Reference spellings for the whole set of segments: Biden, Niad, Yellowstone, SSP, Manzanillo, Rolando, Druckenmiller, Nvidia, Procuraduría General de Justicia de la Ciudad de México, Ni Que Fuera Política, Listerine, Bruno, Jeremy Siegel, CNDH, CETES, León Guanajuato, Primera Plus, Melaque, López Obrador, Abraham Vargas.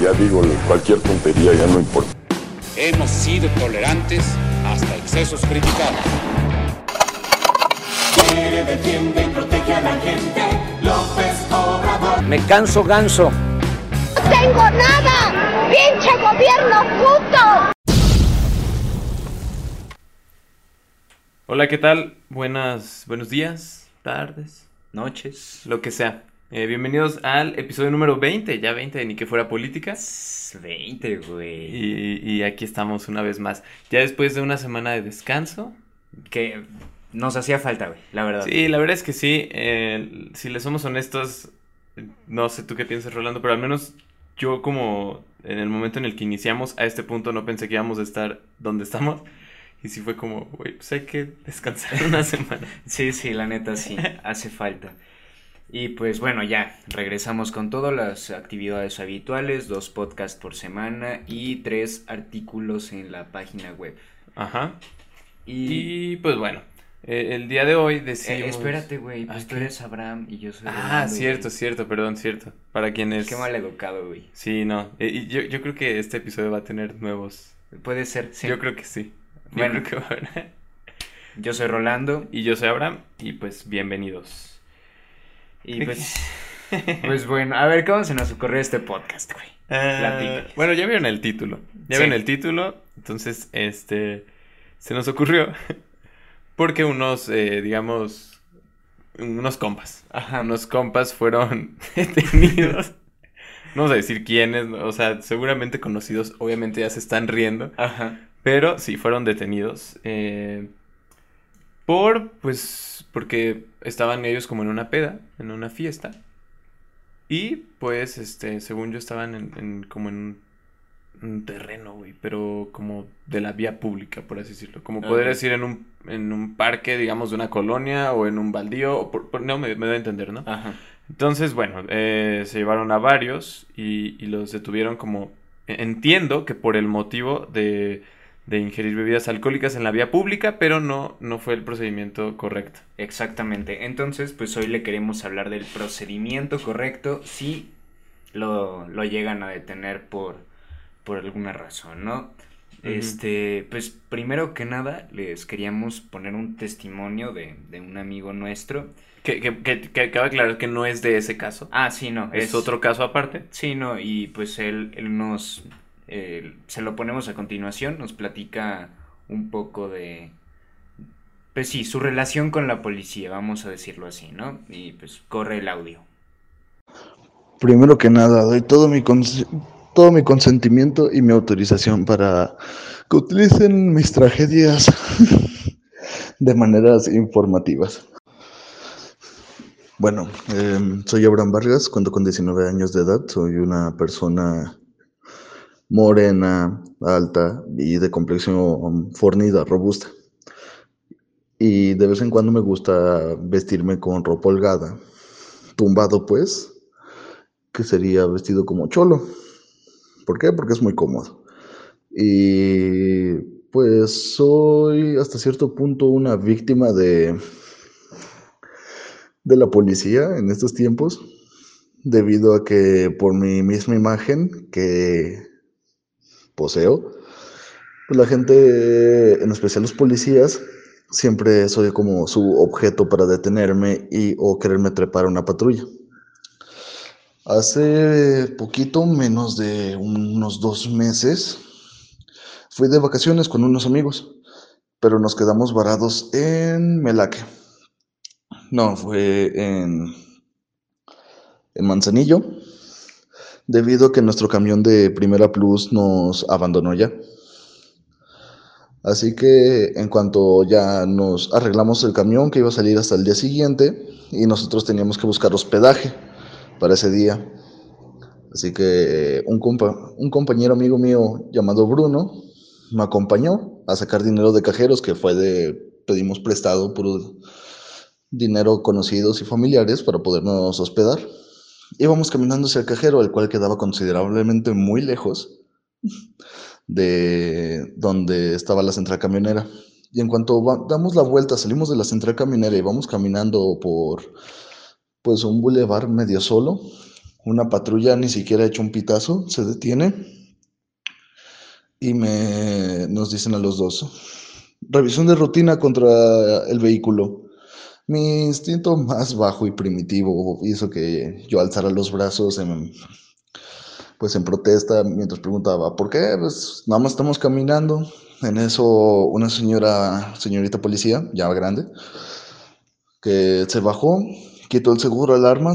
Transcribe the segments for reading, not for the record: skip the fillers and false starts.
Ya digo, cualquier tontería ya no importa. Hemos sido tolerantes hasta excesos criticados. Quiere, defiende y protege a la gente, López Obrador. Me canso ganso. ¡No tengo nada! ¡Pinche gobierno puto! Hola, ¿qué tal? Buenos días, tardes, noches, lo que sea. Bienvenidos al episodio número 20, ya 20 de Ni Que Fuera Política. 20, güey. Y aquí estamos una vez más. Ya después de una semana de descanso. Que nos hacía falta, güey, la verdad. Sí, la verdad es que sí. Si les somos honestos, no sé tú qué piensas, Rolando, pero al menos yo, como en el momento en el que iniciamos a este punto, no pensé que íbamos a estar donde estamos. Y sí fue como, güey, pues hay que descansar una semana. Sí, la neta, sí, hace falta. Y pues bueno, ya regresamos con todas las actividades habituales, 2 podcasts por semana y 3 artículos en la página web. Ajá. Y pues bueno, el día de hoy decimos... espérate, güey, pues tú eres Abraham y yo soy Rolando. Ah, cierto. Para quienes... Qué mal educado, güey. Sí, no, yo creo que este episodio va a tener nuevos... Puede ser, sí. Yo creo que sí. Bueno, creo que va a... Yo soy Rolando. Y yo soy Abraham y pues bienvenidos. Y pues bueno, a ver, ¿cómo se nos ocurrió este podcast, güey? Bueno, ya vieron el título. Entonces, se nos ocurrió porque unos, digamos, unos compas. Ajá. Unos compas fueron detenidos. No vamos a decir quiénes, o sea, seguramente conocidos, obviamente ya se están riendo. Ajá. Pero sí, fueron detenidos. Porque estaban ellos como en una peda, en una fiesta. Y pues, según yo estaban como en un terreno, güey, pero como de la vía pública, por así decirlo. Como poder decir en un parque, digamos, de una colonia o en un baldío. O no, me da a entender, ¿no? Ajá. Entonces, bueno, se llevaron a varios y los detuvieron como... Entiendo que por el motivo de ingerir bebidas alcohólicas en la vía pública, pero no fue el procedimiento correcto. Exactamente. Entonces, pues hoy le queremos hablar del procedimiento correcto si lo llegan a detener por alguna razón, ¿no? Uh-huh. Pues primero que nada les queríamos poner un testimonio de un amigo nuestro. Que acaba de aclarar que no es de ese caso. Ah, sí, no. Es otro caso aparte. Sí, no, y pues él nos... se lo ponemos a continuación, nos platica un poco de, pues sí, su relación con la policía, vamos a decirlo así, ¿no? Y pues corre el audio. Primero que nada, doy todo mi consentimiento y mi autorización para que utilicen mis tragedias de maneras informativas. Bueno, soy Abraham Vargas, cuento con 19 años de edad, soy una persona... morena, alta y de complexión fornida, robusta. Y de vez en cuando me gusta vestirme con ropa holgada. Tumbado, pues, que sería vestido como cholo. ¿Por qué? Porque es muy cómodo. Y pues soy hasta cierto punto una víctima de la policía en estos tiempos, debido a que por mi misma imagen que poseo, pues la gente, en especial los policías, siempre soy como su objeto para detenerme o quererme trepar a una patrulla. Hace poquito, menos de unos 2 meses, fui de vacaciones con unos amigos, pero nos quedamos varados en Melaque. No, fue en Manzanillo, debido a que nuestro camión de Primera Plus nos abandonó ya. Así que en cuanto ya nos arreglamos el camión que iba a salir hasta el día siguiente, y nosotros teníamos que buscar hospedaje para ese día. Así que un compañero amigo mío llamado Bruno me acompañó a sacar dinero de cajeros, que fue pedimos prestado por dinero conocidos y familiares para podernos hospedar. Íbamos caminando hacia el cajero, el cual quedaba considerablemente muy lejos de donde estaba la central camionera. Y en cuanto damos la vuelta, salimos de la central camionera y vamos caminando por, pues, un bulevar medio solo, Una patrulla ni siquiera ha hecho un pitazo, se detiene y nos dicen a los dos: revisión de rutina contra el vehículo. Mi instinto más bajo y primitivo hizo que yo alzara los brazos en protesta, mientras preguntaba ¿por qué? Pues nada más estamos caminando. En eso una señorita policía, ya grande, que se bajó, quitó el seguro al arma,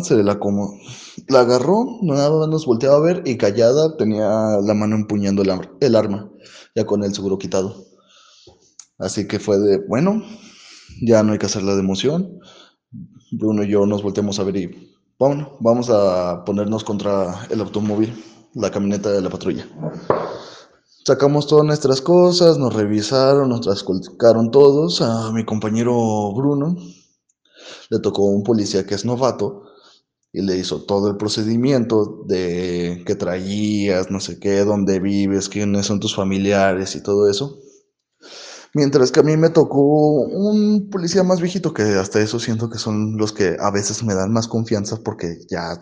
la agarró, nada más nos volteaba a ver y callada tenía la mano empuñando el arma, ya con el seguro quitado. Así que fue de, bueno, ya no hay que hacerla de emoción. Bruno y yo nos volteamos a ver y bueno, vamos a ponernos contra el automóvil, la camioneta de la patrulla. Sacamos todas nuestras cosas, nos revisaron, nos trascolcaron todos. A mi compañero Bruno le tocó un policía que es novato y le hizo todo el procedimiento de qué traías, no sé qué, dónde vives, quiénes son tus familiares y todo eso. Mientras que a mí me tocó un policía más viejito, que hasta eso siento que son los que a veces me dan más confianza, porque ya,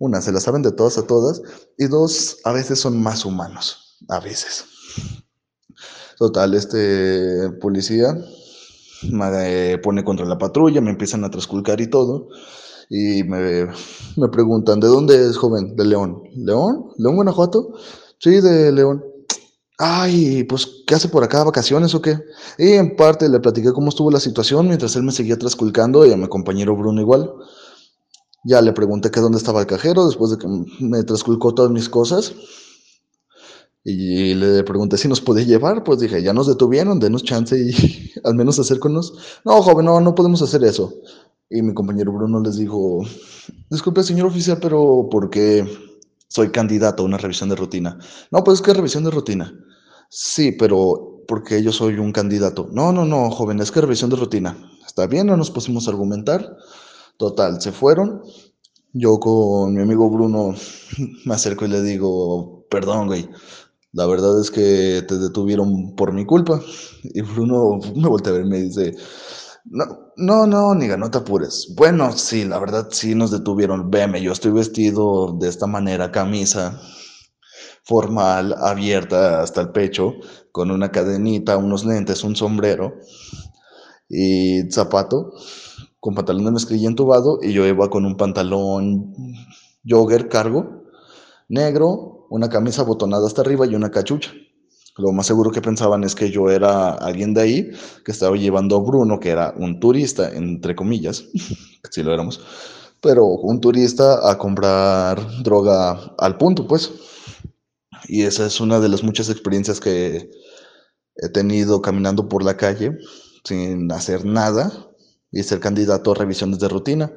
una, se la saben de todas a todas, y dos, a veces son más humanos, a veces. Total, este policía me pone contra la patrulla, me empiezan a trasculcar y todo, y me preguntan, ¿de dónde es, joven? De León. ¿León? ¿León Guanajuato? Sí, de León. Ay, pues, ¿qué hace por acá? ¿Vacaciones o qué? Y en parte le platiqué cómo estuvo la situación mientras él me seguía trasculcando, y a mi compañero Bruno igual. Ya le pregunté que dónde estaba el cajero después de que me trasculcó todas mis cosas. Y le pregunté si nos podía llevar. Pues dije, ya nos detuvieron, denos chance y al menos acérconos. No, joven, no podemos hacer eso. Y mi compañero Bruno les dijo, disculpe, señor oficial, pero ¿por qué? Soy candidato a una revisión de rutina. No, pues, ¿qué revisión de rutina? Sí, pero porque yo soy un candidato. No, joven, es que revisión de rutina. Está bien, no nos pusimos a argumentar. Total, se fueron. Yo con mi amigo Bruno me acerco y le digo, perdón, güey, la verdad es que te detuvieron por mi culpa. Y Bruno me voltea a ver y me dice, no, niga, no te apures. Bueno, sí, la verdad sí nos detuvieron. Veme, yo estoy vestido de esta manera, camisa formal, abierta hasta el pecho, con una cadenita, unos lentes, un sombrero y zapato, con pantalón de mezclilla entubado, y yo iba con un pantalón jogger cargo, negro, una camisa botonada hasta arriba y una cachucha. Lo más seguro que pensaban es que yo era alguien de ahí, que estaba llevando a Bruno, que era un turista, entre comillas, si lo éramos, pero un turista a comprar droga al punto, pues. Y esa es una de las muchas experiencias que he tenido caminando por la calle sin hacer nada y ser candidato a revisiones de rutina.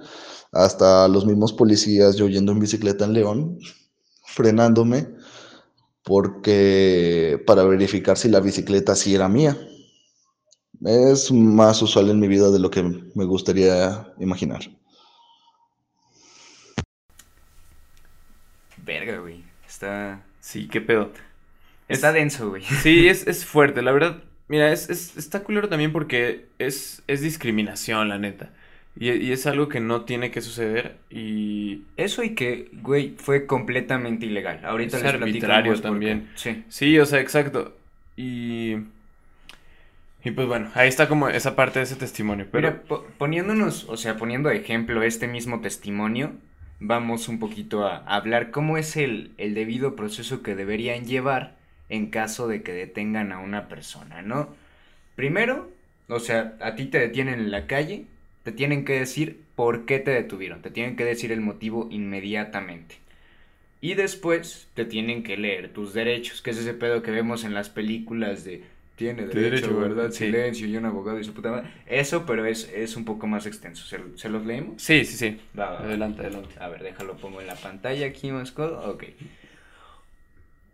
Hasta los mismos policías, yo yendo en bicicleta en León, frenándome porque para verificar si la bicicleta sí era mía. Es más usual en mi vida de lo que me gustaría imaginar. Verga, güey. Está... Sí, qué pedo. Está denso, güey. Sí, es fuerte, la verdad. Mira, está culero también porque es discriminación, la neta. Y es algo que no tiene que suceder y... Eso y que, güey, fue completamente ilegal. Ahorita les platicamos. Es arbitrario también. Sí. Sí, o sea, exacto. Y pues bueno, ahí está como esa parte de ese testimonio. Pero mira, poniendo de ejemplo este mismo testimonio... Vamos un poquito a hablar cómo es el debido proceso que deberían llevar en caso de que detengan a una persona, ¿no? Primero, o sea, a ti te detienen en la calle, te tienen que decir por qué te detuvieron, te tienen que decir el motivo inmediatamente. Y después te tienen que leer tus derechos, que es ese pedo que vemos en las películas de... Tiene derecho, ¿verdad? Sí. Silencio y un abogado y su puta madre. Eso, pero es un poco más extenso. ¿Se los leemos? Sí. Va. Adelante. A ver, déjalo, pongo en la pantalla aquí más codo. Ok.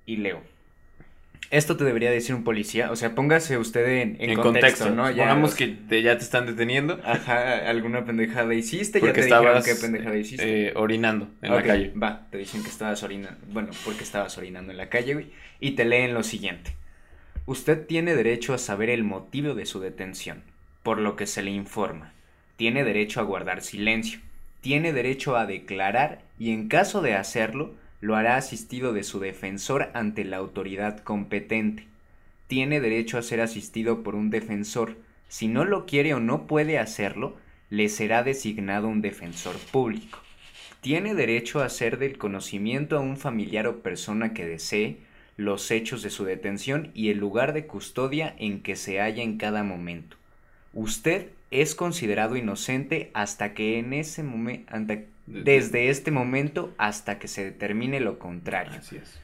Y leo. Esto te debería decir un policía. O sea, póngase usted en contexto, ¿no? Pongamos que ya te están deteniendo. Ajá, alguna pendejada hiciste. Porque ya te dijeron qué pendejada hiciste. Orinando en la calle. Va, te dicen que estabas orinando. Bueno, porque estabas orinando en la calle, güey. Y te leen lo siguiente. Usted tiene derecho a saber el motivo de su detención, por lo que se le informa. Tiene derecho a guardar silencio. Tiene derecho a declarar y en caso de hacerlo, lo hará asistido de su defensor ante la autoridad competente. Tiene derecho a ser asistido por un defensor. Si no lo quiere o no puede hacerlo, le será designado un defensor público. Tiene derecho a hacer del conocimiento a un familiar o persona que desee los hechos de su detención y el lugar de custodia en que se halla en cada momento. Usted es considerado inocente hasta que en ese momento... Desde este momento hasta que se determine lo contrario. Así es.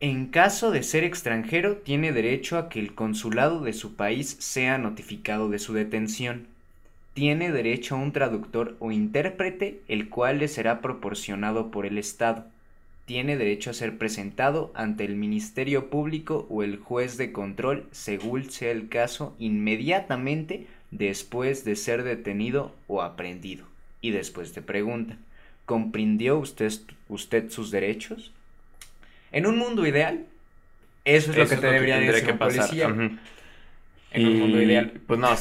En caso de ser extranjero, tiene derecho a que el consulado de su país sea notificado de su detención. Tiene derecho a un traductor o intérprete, el cual le será proporcionado por el Estado. Tiene derecho a ser presentado ante el Ministerio Público o el juez de control, según sea el caso, inmediatamente después de ser detenido o aprehendido. Y después te preguntan, ¿comprendió usted sus derechos? En un mundo ideal, eso es lo que te debería decir un policía. En un mundo ideal. Pues no,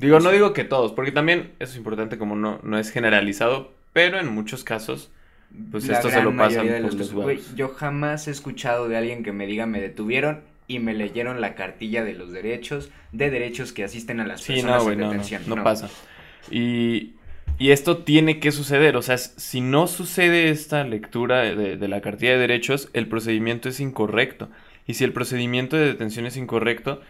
no digo que todos, porque también eso es importante, como no es generalizado, pero en muchos casos, pues esto se lo pasan por los huevos. Yo jamás he escuchado de alguien que me diga, me detuvieron y me leyeron la cartilla de los derechos, que asisten a las personas en detención. No pasa. Y esto tiene que suceder, o sea, si no sucede esta lectura de la cartilla de derechos, el procedimiento es incorrecto. Y si el procedimiento de detención es incorrecto,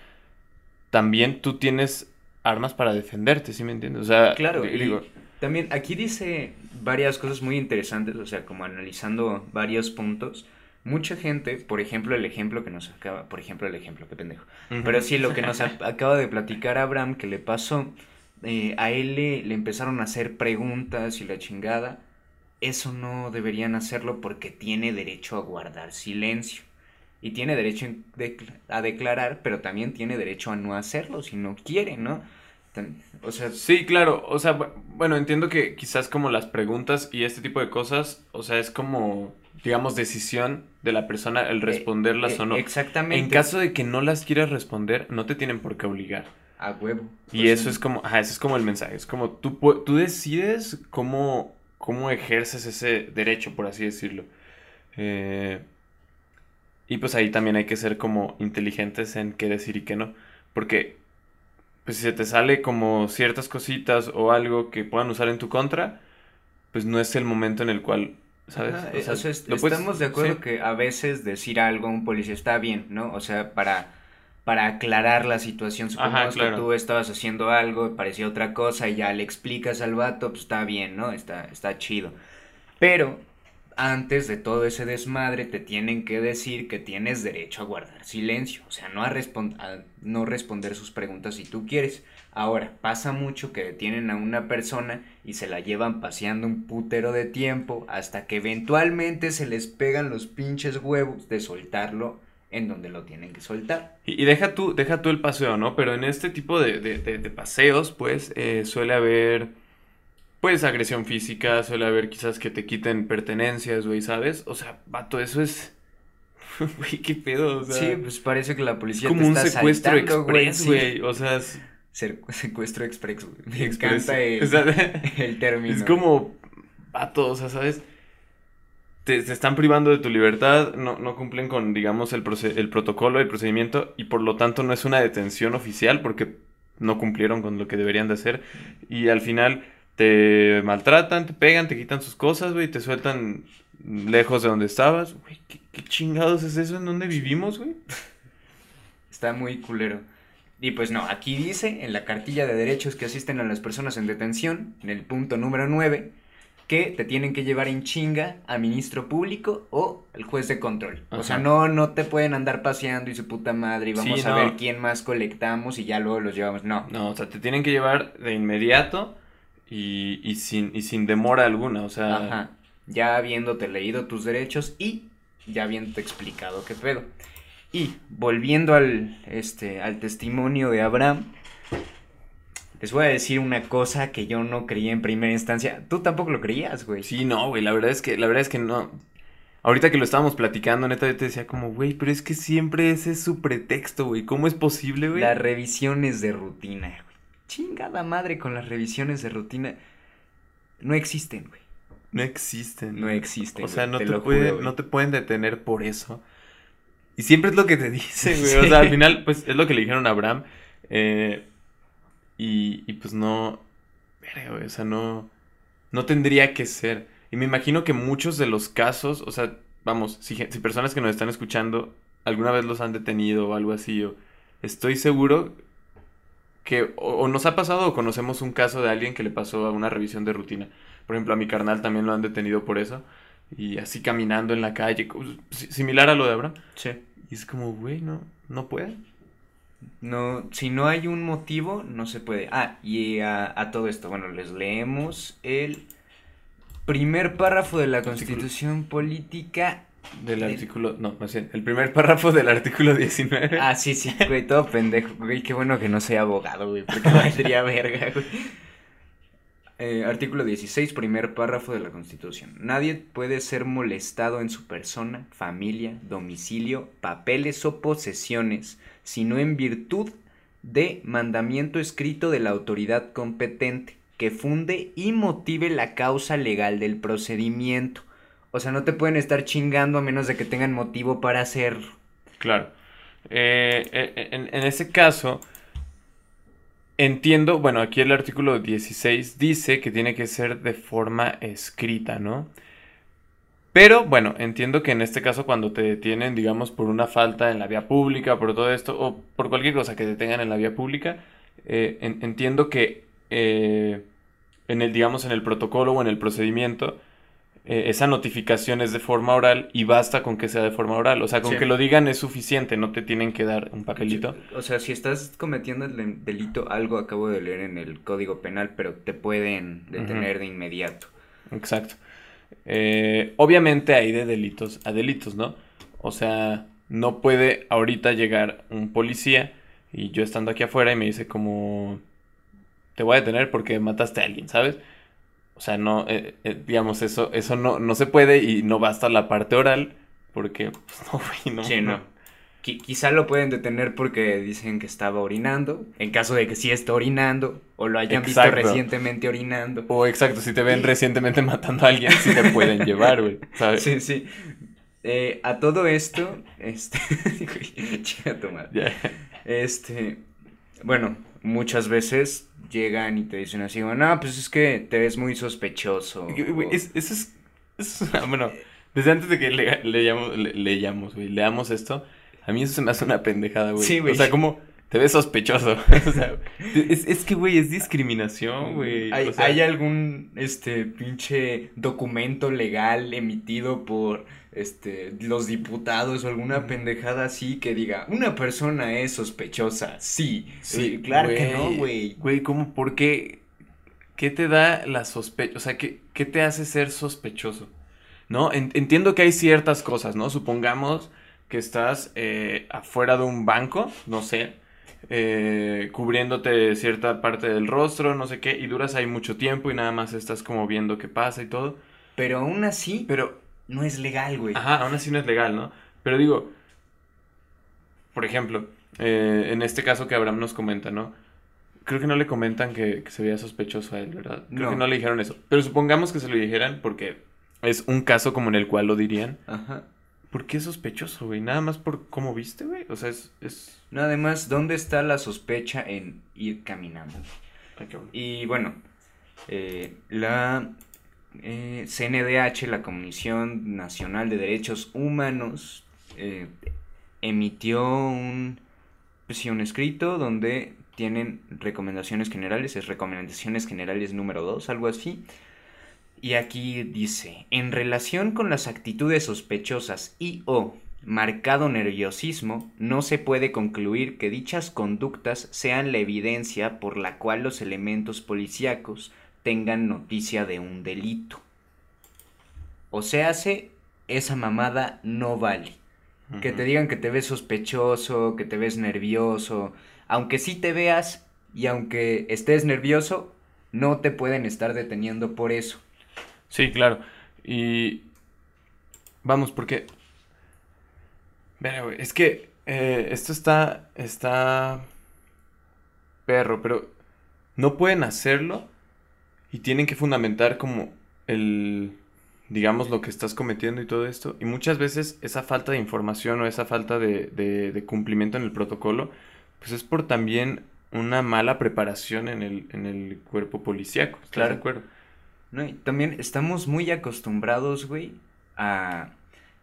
también tú tienes armas para defenderte, ¿sí me entiendes? O sea, claro, digo... También aquí dice varias cosas muy interesantes, o sea, como analizando varios puntos. Mucha gente, por ejemplo, Pero sí, lo que nos acaba de platicar Abraham, que le pasó... a él le empezaron a hacer preguntas y la chingada. Eso no deberían hacerlo porque tiene derecho a guardar silencio y tiene derecho a declarar, pero también tiene derecho a no hacerlo si no quiere, ¿no? O sea, sí, claro, o sea, bueno, entiendo que quizás como las preguntas y este tipo de cosas, o sea, es como, digamos, decisión de la persona el responderlas o no. Exactamente. En caso de que no las quieras responder, no te tienen por qué obligar. A huevo. Y eso sí. Eso es como el mensaje. Es como tú decides cómo ejerces ese derecho, por así decirlo. Y pues ahí también hay que ser como inteligentes en qué decir y qué no. Porque pues si se te sale como ciertas cositas o algo que puedan usar en tu contra, pues no es el momento en el cual, ¿sabes? Ajá, o sea, estamos de acuerdo, ¿sí? Que a veces decir algo a un policía está bien, ¿no? O sea, para aclarar la situación, supongamos que tú estabas haciendo algo, parecía otra cosa y ya le explicas al vato, pues está bien, ¿no? Está chido. Pero antes de todo ese desmadre te tienen que decir que tienes derecho a guardar silencio, o sea, no responder sus preguntas si tú quieres. Ahora, pasa mucho que detienen a una persona y se la llevan paseando un putero de tiempo hasta que eventualmente se les pegan los pinches huevos de soltarlo en donde lo tienen que soltar. Y deja tú el paseo, ¿no? Pero en este tipo de paseos, pues, suele haber, pues, agresión física, suele haber quizás que te quiten pertenencias, güey, ¿sabes? O sea, vato, eso es... Güey, qué pedo, o sea... Sí, pues parece que la policía te está asaltando, es como un secuestro express, güey, o sea... Es... Secuestro express, güey, me encanta el término. Es como, vato, o sea, ¿sabes? Te están privando de tu libertad, no cumplen con, digamos, el protocolo, el procedimiento, y por lo tanto no es una detención oficial porque no cumplieron con lo que deberían de hacer, y al final te maltratan, te pegan, te quitan sus cosas, güey, te sueltan lejos de donde estabas. Güey, ¿qué chingados es eso? ¿En dónde vivimos, güey? Está muy culero. Y pues no, aquí dice, en la cartilla de derechos que asisten a las personas en detención, en el punto número 9... que te tienen que llevar en chinga a ministro público o al juez de control. Ajá. O sea, no te pueden andar paseando y su puta madre y vamos a ver quién más colectamos y ya luego los llevamos. No, o sea, te tienen que llevar de inmediato y sin demora alguna, o sea... Ajá, ya habiéndote leído tus derechos y ya habiéndote explicado qué pedo. Y volviendo al testimonio de Abraham... Les voy a decir una cosa que yo no creía en primera instancia. Tú tampoco lo creías, güey. Sí, no, güey, la verdad es que no. Ahorita que lo estábamos platicando, neta, yo te decía como, güey, pero es que siempre ese es su pretexto, güey. ¿Cómo es posible, güey? Las revisiones de rutina, güey. Chingada madre con las revisiones de rutina. No existen, güey. No existen. No existen. O sea, no te pueden detener por eso. Y siempre es lo que te dicen, güey. Sí. O sea, al final, pues, es lo que le dijeron a Abraham. Y pues no... O sea, no tendría que ser. Y me imagino que muchos de los casos... O sea, vamos, si personas que nos están escuchando alguna vez los han detenido o algo así, yo estoy seguro que o nos ha pasado o conocemos un caso de alguien que le pasó a una revisión de rutina. Por ejemplo, a mi carnal también lo han detenido por eso. Y así caminando en la calle, similar a lo de Abraham. Sí. Y es como, güey, no puede. No, si no hay un motivo, no se puede. Ah, y a todo esto, bueno, les leemos el primer párrafo de la Constitución Política. Del artículo, no, más bien, el primer párrafo del artículo 19. Ah, sí, sí, güey, todo pendejo, güey, qué bueno que no sea abogado, güey, porque valdría verga, güey. Artículo 16, primer párrafo de la Constitución. Nadie puede ser molestado en su persona, familia, domicilio, papeles o posesiones, sino en virtud de mandamiento escrito de la autoridad competente, que funde y motive la causa legal del procedimiento. O sea, no te pueden estar chingando a menos de que tengan motivo para hacerlo. Claro. En ese caso... Entiendo, bueno, aquí el artículo 16 dice que tiene que ser de forma escrita, ¿no? Pero, bueno, entiendo que en este caso cuando te detienen, digamos, por una falta en la vía pública, por todo esto, o por cualquier cosa que te tengan en la vía pública, entiendo que, en el protocolo o en el procedimiento, esa notificación es de forma oral y basta con que sea de forma oral. O sea, con que lo digan es suficiente, no te tienen que dar un papelito. O sea, si estás cometiendo el delito, algo acabo de leer en el Código Penal, pero te pueden detener de inmediato. Exacto. Obviamente hay de delitos a delitos, ¿no? O sea, no puede ahorita llegar un policía y yo estando aquí afuera y me dice como... Te voy a detener porque mataste a alguien, ¿sabes? O sea, no, digamos, eso no se puede y no basta la parte oral porque, pues, no, güey, no. Sí, no. Quizá lo pueden detener porque dicen que estaba orinando, en caso de que sí está orinando, o lo hayan visto recientemente orinando. O exacto, si te ven recientemente matando a alguien, sí te pueden llevar, güey, ¿sabes? Sí, sí. A todo esto, chica, toma. Yeah. Bueno, muchas veces llegan y te dicen así, no, pues es que te ves muy sospechoso. Güey, bueno, desde antes de que leamos esto, a mí eso se me hace una pendejada, güey. Sí, güey. O sea, como, te ves sospechoso. O sea, es que, güey, es discriminación, güey. O sea, ¿hay algún, pinche documento legal emitido por... los diputados o alguna pendejada así que diga, una persona es sospechosa? Sí, claro, wey, que no, güey. Güey, ¿cómo? ¿Por qué? ¿Qué te da la sospecha? O sea, ¿qué te hace ser sospechoso? ¿No? Entiendo que hay ciertas cosas, ¿no? Supongamos que estás afuera de un banco, no sé, cubriéndote cierta parte del rostro, no sé qué, y duras ahí mucho tiempo y nada más estás como viendo qué pasa y todo. Pero aún así... No es legal, güey. Ajá, aún así no es legal, ¿no? Pero digo, por ejemplo, en este caso que Abraham nos comenta, ¿no? Creo que no le comentan que se veía sospechoso a él, ¿verdad? Creo que no le dijeron eso. Pero supongamos que se lo dijeran porque es un caso como en el cual lo dirían. Ajá. ¿Por qué es sospechoso, güey? Nada más por cómo viste, güey. O sea, es... No, además, ¿dónde está la sospecha en ir caminando? Ay, qué bueno. Y bueno, CNDH, la Comisión Nacional de Derechos Humanos, emitió un escrito donde tienen recomendaciones generales, es recomendaciones generales número 2, algo así, y aquí dice, en relación con las actitudes sospechosas y/o marcado nerviosismo, no se puede concluir que dichas conductas sean la evidencia por la cual los elementos policíacos tengan noticia de un delito. O sea, esa mamada no vale. Que te digan que te ves sospechoso, que te ves nervioso, aunque sí te veas y aunque estés nervioso, no te pueden estar deteniendo por eso. Sí, claro. Y vamos, porque es que esto está perro, pero no pueden hacerlo. Y tienen que fundamentar como digamos, lo que estás cometiendo y todo esto. Y muchas veces esa falta de información o esa falta de cumplimiento en el protocolo, pues es por también una mala preparación en el cuerpo policíaco. Claro. ¿Estás de acuerdo? No, y también estamos muy acostumbrados, güey, a...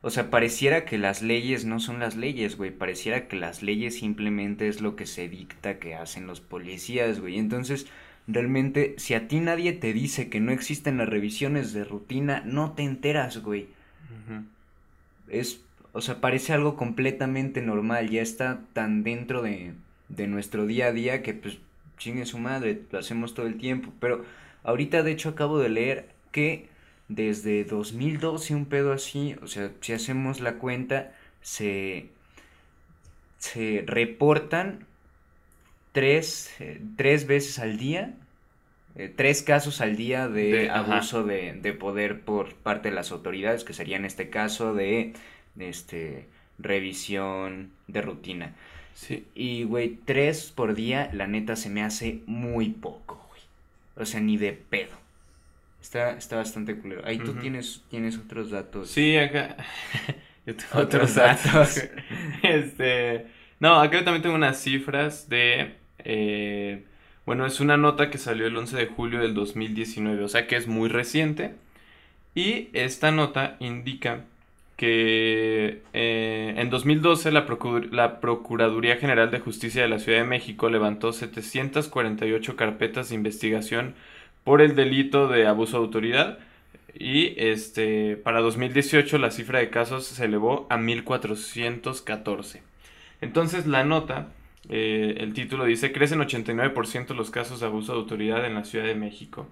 O sea, pareciera que las leyes no son las leyes, güey. Pareciera que las leyes simplemente es lo que se dicta que hacen los policías, güey. Entonces, realmente, si a ti nadie te dice que no existen las revisiones de rutina, no te enteras, güey. Uh-huh. O sea, parece algo completamente normal. Ya está tan dentro de nuestro día a día que, pues, chingue su madre, lo hacemos todo el tiempo. Pero ahorita, de hecho, acabo de leer que... Desde 2012, un pedo así, o sea, si hacemos la cuenta, se reportan tres veces al día, tres casos al día de abuso de poder por parte de las autoridades, que sería en este caso de revisión de rutina. Sí. Y, güey, 3 por día, la neta, se me hace muy poco, güey. O sea, ni de pedo. Está bastante culero. Ahí tú tienes otros datos. Sí, acá. Yo tengo otros datos. No, acá yo también tengo unas cifras de... bueno, es una nota que salió el 11 de julio del 2019, o sea que es muy reciente. Y esta nota indica que en 2012 la Procuraduría General de Justicia de la Ciudad de México levantó 748 carpetas de investigación por el delito de abuso de autoridad, y para 2018 la cifra de casos se elevó a 1,414. Entonces la nota, el título dice: crecen 89% los casos de abuso de autoridad en la Ciudad de México.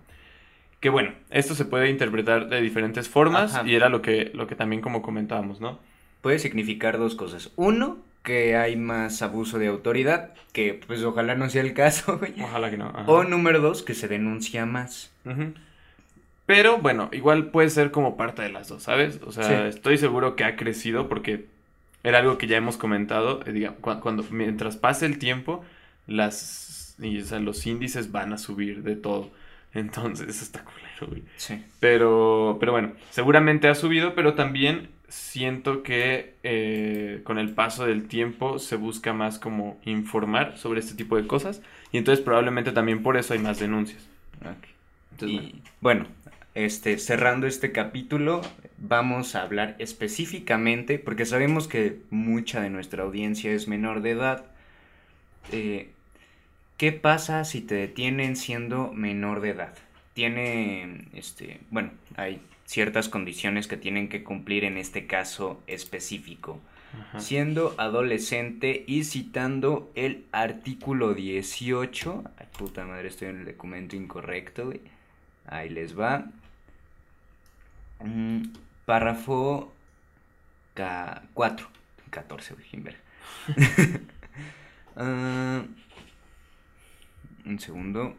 Que bueno, esto se puede interpretar de diferentes formas. Ajá. Y era lo que también, como comentábamos, ¿no? Puede significar dos cosas. Uno, que hay más abuso de autoridad, que pues ojalá no sea el caso, güey. Ojalá que no. Ajá. O número 2, que se denuncia más. Uh-huh. Pero bueno, igual puede ser como parte de las dos, ¿sabes? O sea, sí. Estoy seguro que ha crecido porque era algo que ya hemos comentado. Mientras pase el tiempo, los índices van a subir de todo. Entonces, eso está culero, güey. Sí. Pero bueno, seguramente ha subido, pero también... Siento que con el paso del tiempo se busca más como informar sobre este tipo de cosas, y entonces probablemente también por eso hay más denuncias. Okay. Entonces, y bueno, cerrando este capítulo, vamos a hablar específicamente, porque sabemos que mucha de nuestra audiencia es menor de edad. ¿Qué pasa si te detienen siendo menor de edad? Tiene, bueno, hay ciertas condiciones que tienen que cumplir en este caso específico. Ajá. Siendo adolescente y citando el artículo 18. Ay, puta madre, estoy en el documento incorrecto, güey. Ahí les va. Párrafo 4. 14, güey, Jimber. Un segundo.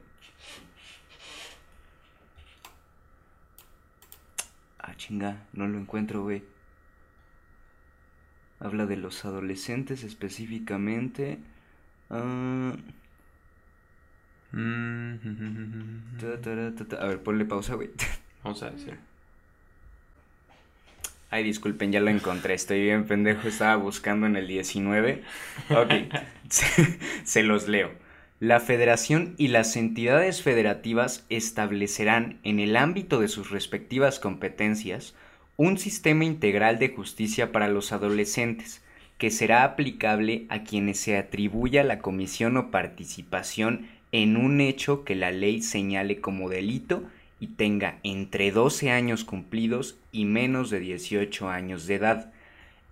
Ah, chinga, no lo encuentro, güey. Habla de los adolescentes específicamente. A ver, ponle pausa, güey. Vamos a decir. Ay, disculpen, ya lo encontré. Estoy bien pendejo, estaba buscando en el 19. Ok, se los leo. La Federación y las entidades federativas establecerán, en el ámbito de sus respectivas competencias, un sistema integral de justicia para los adolescentes, que será aplicable a quienes se atribuya la comisión o participación en un hecho que la ley señale como delito y tenga entre 12 años cumplidos y menos de 18 años de edad.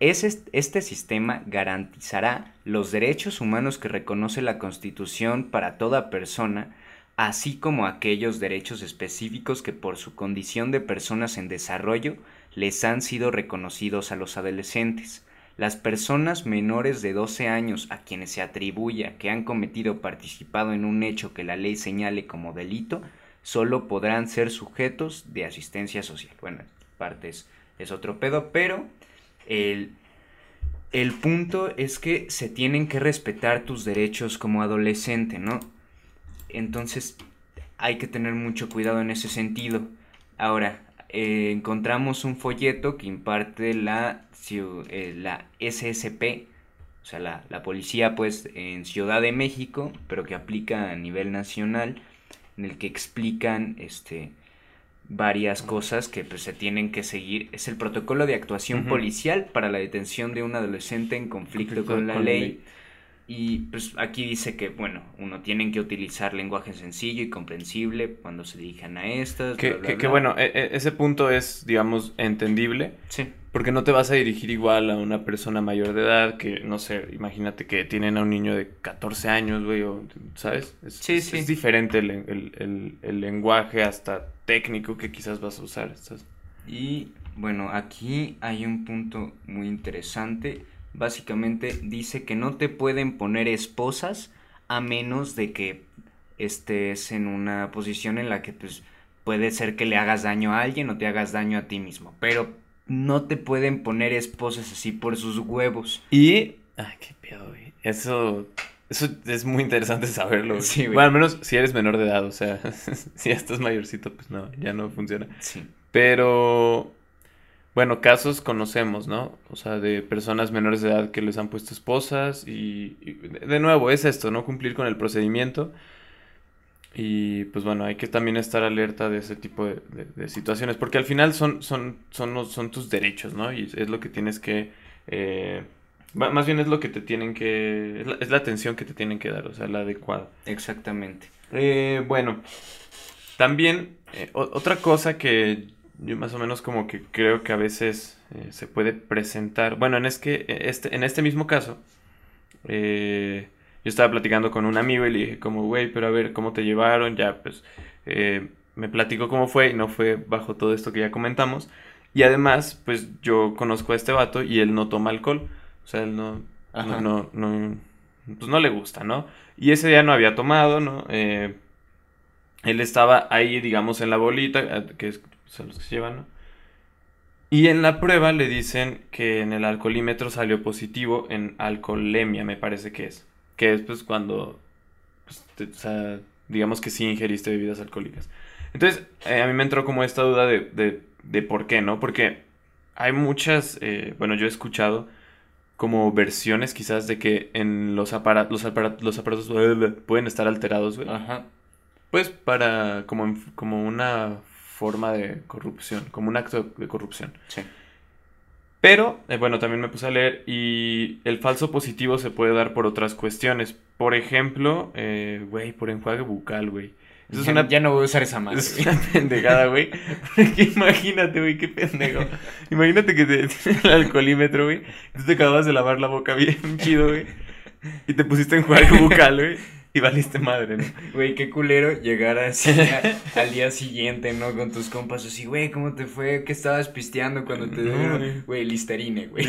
Este sistema garantizará los derechos humanos que reconoce la Constitución para toda persona, así como aquellos derechos específicos que por su condición de personas en desarrollo les han sido reconocidos a los adolescentes. Las personas menores de 12 años a quienes se atribuya que han cometido o participado en un hecho que la ley señale como delito, solo podrán ser sujetos de asistencia social. Bueno, en parte es otro pedo, pero... El punto es que se tienen que respetar tus derechos como adolescente, ¿no? Entonces hay que tener mucho cuidado en ese sentido. Ahora, encontramos un folleto que imparte la SSP, o sea, la policía pues en Ciudad de México, pero que aplica a nivel nacional, en el que explican varias cosas que pues, se tienen que seguir. Es el protocolo de actuación policial para la detención de un adolescente en conflicto con la ley. Y pues aquí dice que, bueno, uno tienen que utilizar lenguaje sencillo y comprensible cuando se dirijan a estas. Que bueno, ese punto es, digamos, entendible. Sí. Porque no te vas a dirigir igual a una persona mayor de edad que, no sé, imagínate que tienen a un niño de 14 años, güey, o, ¿sabes? Sí. Es diferente el lenguaje hasta técnico que quizás vas a usar. ¿Sabes? Y, bueno, aquí hay un punto muy interesante. Básicamente dice que no te pueden poner esposas a menos de que estés en una posición en la que pues puede ser que le hagas daño a alguien o te hagas daño a ti mismo, pero no te pueden poner esposas así por sus huevos. Y... ay, qué pedo, güey. Eso es muy interesante saberlo. Sí, güey. Bueno, al menos si eres menor de edad, o sea, si ya estás mayorcito, pues no, ya no funciona. Sí. Pero... bueno, casos conocemos, ¿no? O sea, de personas menores de edad que les han puesto esposas y de nuevo, es esto, ¿no? Cumplir con el procedimiento y, pues bueno, hay que también estar alerta de ese tipo de situaciones porque al final son tus derechos, ¿no? Y es lo que tienes que... más bien es lo que te tienen que... es la atención que te tienen que dar, o sea, la adecuada. Exactamente. Bueno, también otra cosa que... yo más o menos como que creo que a veces se puede presentar... bueno, en este mismo caso, yo estaba platicando con un amigo y le dije como, güey, pero a ver, ¿cómo te llevaron? Ya, pues, me platicó cómo fue y no fue bajo todo esto que ya comentamos. Y además, pues, yo conozco a este vato y él no toma alcohol. O sea, él no pues no le gusta, ¿no? Y ese día no había tomado, ¿no? Él estaba ahí, digamos, en la bolita, que es... son los que se llevan, ¿no? Y en la prueba le dicen que en el alcoholímetro salió positivo en alcoholemia, me parece que es. Que es, pues, cuando, pues, o sea, digamos que sí ingeriste bebidas alcohólicas. Entonces, a mí me entró como esta duda de por qué, ¿no? Porque hay muchas, bueno, yo he escuchado como versiones quizás de que en los aparatos pueden estar alterados, güey. Ajá. Pues para, como una... forma de corrupción, como un acto de corrupción. Sí. Pero, bueno, también me puse a leer y el falso positivo se puede dar por otras cuestiones. Por ejemplo, güey, por enjuague bucal, güey. Ya no voy a usar esa madre. Es una pendejada, güey. Imagínate, güey, qué pendejo. Imagínate que te el alcoholímetro, güey. Tú te acabas de lavar la boca bien chido, güey. Y te pusiste enjuague bucal, güey. Y valiste madre, ¿no? Güey, qué culero llegar así al día siguiente, ¿no? Con tus compas así, güey, ¿cómo te fue? ¿Qué estabas pisteando cuando te dieron? Güey, Listerine, güey.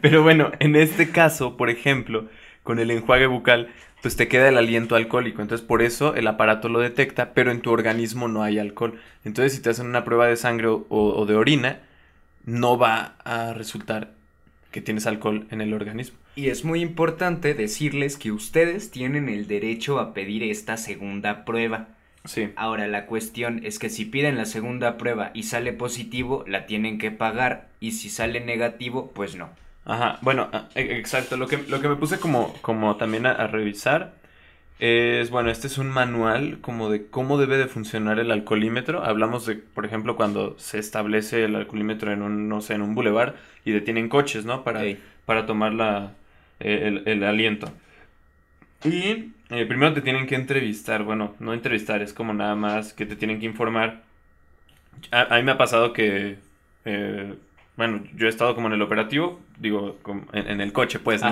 Pero bueno, en este caso, por ejemplo, con el enjuague bucal, pues te queda el aliento alcohólico. Entonces, por eso el aparato lo detecta, pero en tu organismo no hay alcohol. Entonces, si te hacen una prueba de sangre o de orina, no va a resultar que tienes alcohol en el organismo. Y es muy importante decirles que ustedes tienen el derecho a pedir esta segunda prueba. Sí. Ahora, la cuestión es que si piden la segunda prueba y sale positivo, la tienen que pagar. Y si sale negativo, pues no. Ajá, bueno, exacto. Lo que me puse como también a revisar es, bueno, este es un manual como de cómo debe de funcionar el alcoholímetro. Hablamos de, por ejemplo, cuando se establece el alcoholímetro en un, no sé, en un bulevar y detienen coches, ¿no? Para tomar el aliento. Y primero te tienen que entrevistar. Bueno, no entrevistar, es como nada más que te tienen que informar. A mí me ha pasado que... bueno, yo he estado como en el operativo, digo, en el coche, pues,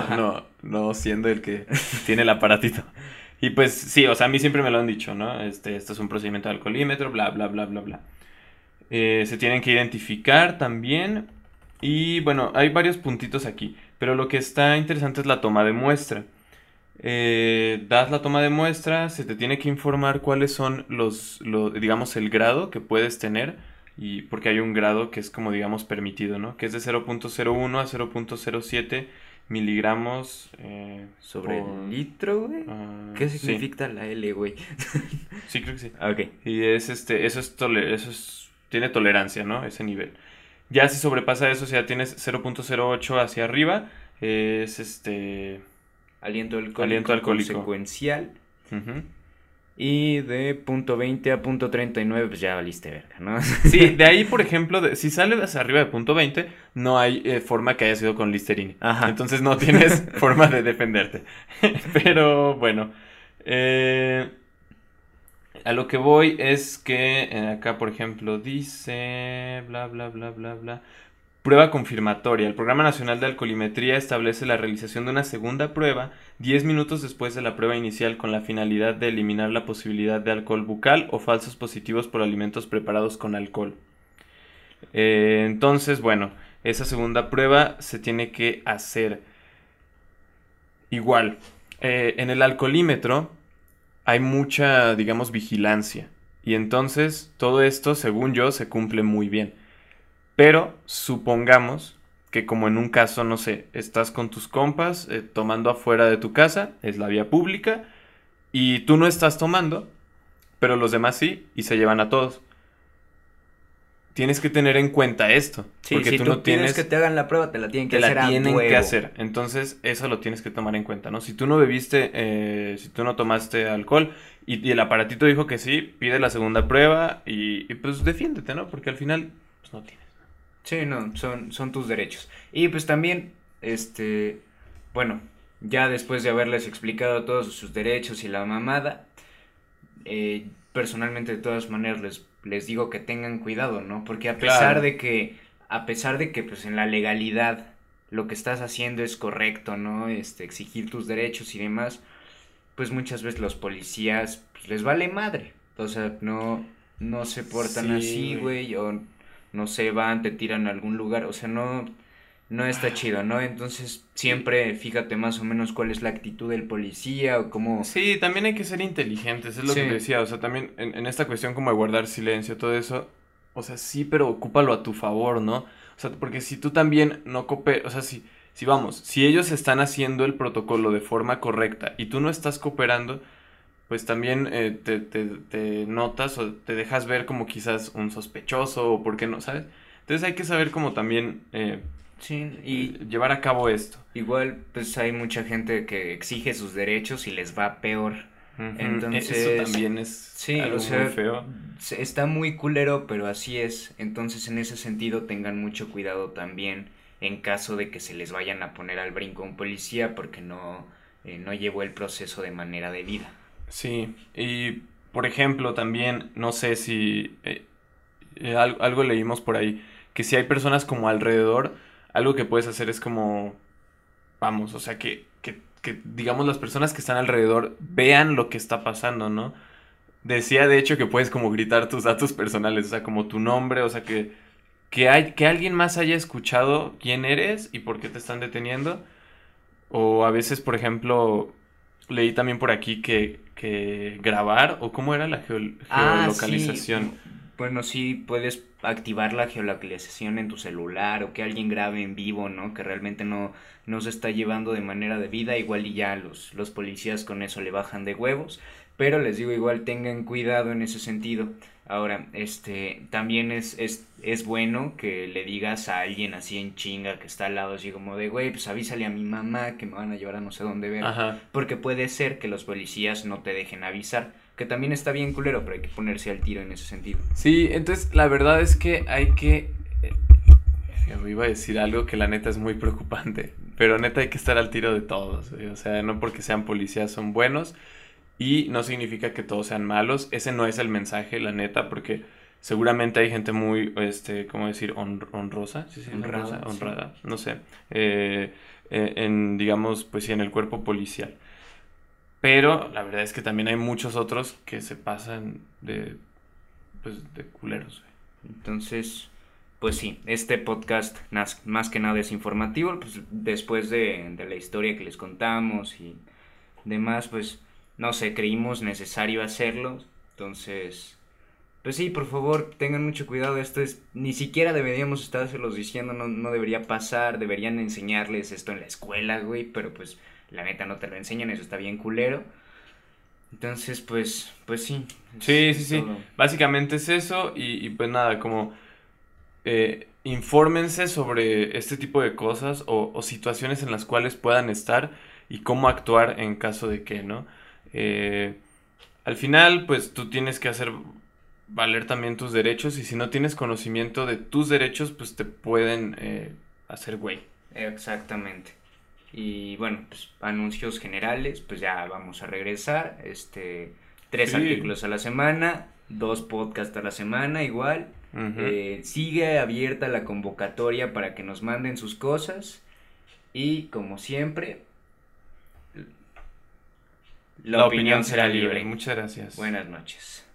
no siendo el que tiene el aparatito. Y pues, sí, o sea, a mí siempre me lo han dicho, ¿no? Esto es un procedimiento de alcoholímetro, bla, bla, bla, bla, bla. Se tienen que identificar también. Y, bueno, hay varios puntitos aquí. Pero lo que está interesante es la toma de muestra. Das la toma de muestra, se te tiene que informar cuáles son digamos, el grado que puedes tener. Y porque hay un grado que es como, digamos, permitido, ¿no? Que es de 0.01 a 0.07 miligramos... sobre el litro, güey. ¿Qué significa la L, güey? Sí, creo que sí. Ok. Y eso es tiene tolerancia, ¿no? Ese nivel. Ya si sobrepasa eso, si ya tienes 0.08 hacia arriba, es aliento alcohólico consecuencial. Uh-huh. Y de .20 a .39, pues ya valiste verga, ¿no? Sí, de ahí, por ejemplo, si sale hacia arriba de .20, no hay forma que haya sido con Listerine. Ajá. Entonces no tienes forma de defenderte. Pero bueno, a lo que voy es que acá, por ejemplo, dice bla, bla, bla, bla, bla. Prueba confirmatoria. El Programa Nacional de Alcoholimetría establece la realización de una segunda prueba 10 minutos después de la prueba inicial con la finalidad de eliminar la posibilidad de alcohol bucal o falsos positivos por alimentos preparados con alcohol. Entonces, bueno, esa segunda prueba se tiene que hacer. Igual, en el alcoholímetro hay mucha, digamos, vigilancia. Y entonces, todo esto, según yo, se cumple muy bien. Pero supongamos que como en un caso, no sé, estás con tus compas tomando afuera de tu casa, es la vía pública, y tú no estás tomando, pero los demás sí, y se llevan a todos. Tienes que tener en cuenta esto. Sí, porque si tú no tienes que te hagan la prueba, te la tienen que hacer. Te la tienen que hacer. Entonces, eso lo tienes que tomar en cuenta, ¿no? Si tú no bebiste, si tú no tomaste alcohol y el aparatito dijo que sí, pide la segunda prueba y pues defiéndete, ¿no? Porque al final, pues no tienes. Sí, no, son tus derechos. Y pues también, bueno, ya después de haberles explicado todos sus derechos y la mamada, personalmente de todas maneras les digo que tengan cuidado, ¿no? Porque a pesar de que pues en la legalidad lo que estás haciendo es correcto, ¿no? Exigir tus derechos y demás, pues muchas veces los policías pues, les vale madre. O sea, no se portan así, güey, o no sé, van, te tiran a algún lugar, o sea, no está chido, ¿no? Entonces, siempre fíjate más o menos cuál es la actitud del policía o cómo... Sí, también hay que ser inteligentes, es lo que decía, o sea, también en esta cuestión como de guardar silencio, todo eso, o sea, sí, pero ocúpalo a tu favor, ¿no? O sea, porque si tú también no cooperas, o sea, si ellos están haciendo el protocolo de forma correcta y tú no estás cooperando, pues también te notas o te dejas ver como quizás un sospechoso o por qué no, ¿sabes? Entonces hay que saber cómo también llevar a cabo esto. Igual, pues hay mucha gente que exige sus derechos y les va peor. Uh-huh. Entonces, eso también es algo muy feo. Está muy culero, pero así es. Entonces, en ese sentido, tengan mucho cuidado también en caso de que se les vayan a poner al brinco un policía porque no llevó el proceso de manera debida. Sí, y por ejemplo también, no sé si algo leímos por ahí, que si hay personas como alrededor, algo que puedes hacer es como, vamos, o sea, que digamos las personas que están alrededor vean lo que está pasando, ¿no? Decía de hecho que puedes como gritar tus datos personales, o sea, como tu nombre, o sea, que alguien más haya escuchado quién eres y por qué te están deteniendo, o a veces, por ejemplo... Leí también por aquí que grabar, o cómo era la geolocalización. Sí. Bueno, sí, puedes activar la geolocalización en tu celular, o que alguien grabe en vivo, ¿no? Que realmente no se está llevando de manera debida, igual y ya los policías con eso le bajan de huevos, pero les digo igual tengan cuidado en ese sentido. Ahora, también es bueno que le digas a alguien así en chinga que está al lado así como de, güey, pues avísale a mi mamá que me van a llevar a no sé dónde ver. Ajá. Porque puede ser que los policías no te dejen avisar, que también está bien culero, pero hay que ponerse al tiro en ese sentido. Sí, entonces la verdad es que hay que... Me iba a decir algo que la neta es muy preocupante, pero neta hay que estar al tiro de todos, ¿sí? O sea, no porque sean policías son buenos. Y no significa que todos sean malos, ese no es el mensaje, la neta, porque seguramente hay gente muy, ¿cómo decir? Honrosa, sí, honrada, no sé, digamos, pues sí, en el cuerpo policial. Pero la verdad es que también hay muchos otros que se pasan de culeros. Entonces, pues sí, este podcast más que nada es informativo, pues después de la historia que les contamos y demás, pues... No sé, creímos necesario hacerlo, entonces, pues sí, por favor, tengan mucho cuidado, ni siquiera deberíamos estárselos diciendo, no debería pasar, deberían enseñarles esto en la escuela, güey, pero pues, la neta no te lo enseñan, eso está bien culero, Entonces, pues sí. Sí. Básicamente es eso y pues nada, como infórmense sobre este tipo de cosas o situaciones en las cuales puedan estar y cómo actuar en caso de que, ¿no? Al final, pues tú tienes que hacer valer también tus derechos y si no tienes conocimiento de tus derechos, pues te pueden hacer güey. Exactamente. Y bueno, pues anuncios generales, pues ya vamos a regresar, 3 artículos a la semana, 2 podcasts a la semana igual, sigue abierta la convocatoria para que nos manden sus cosas y como siempre, la opinión será libre. Muchas gracias. Buenas noches.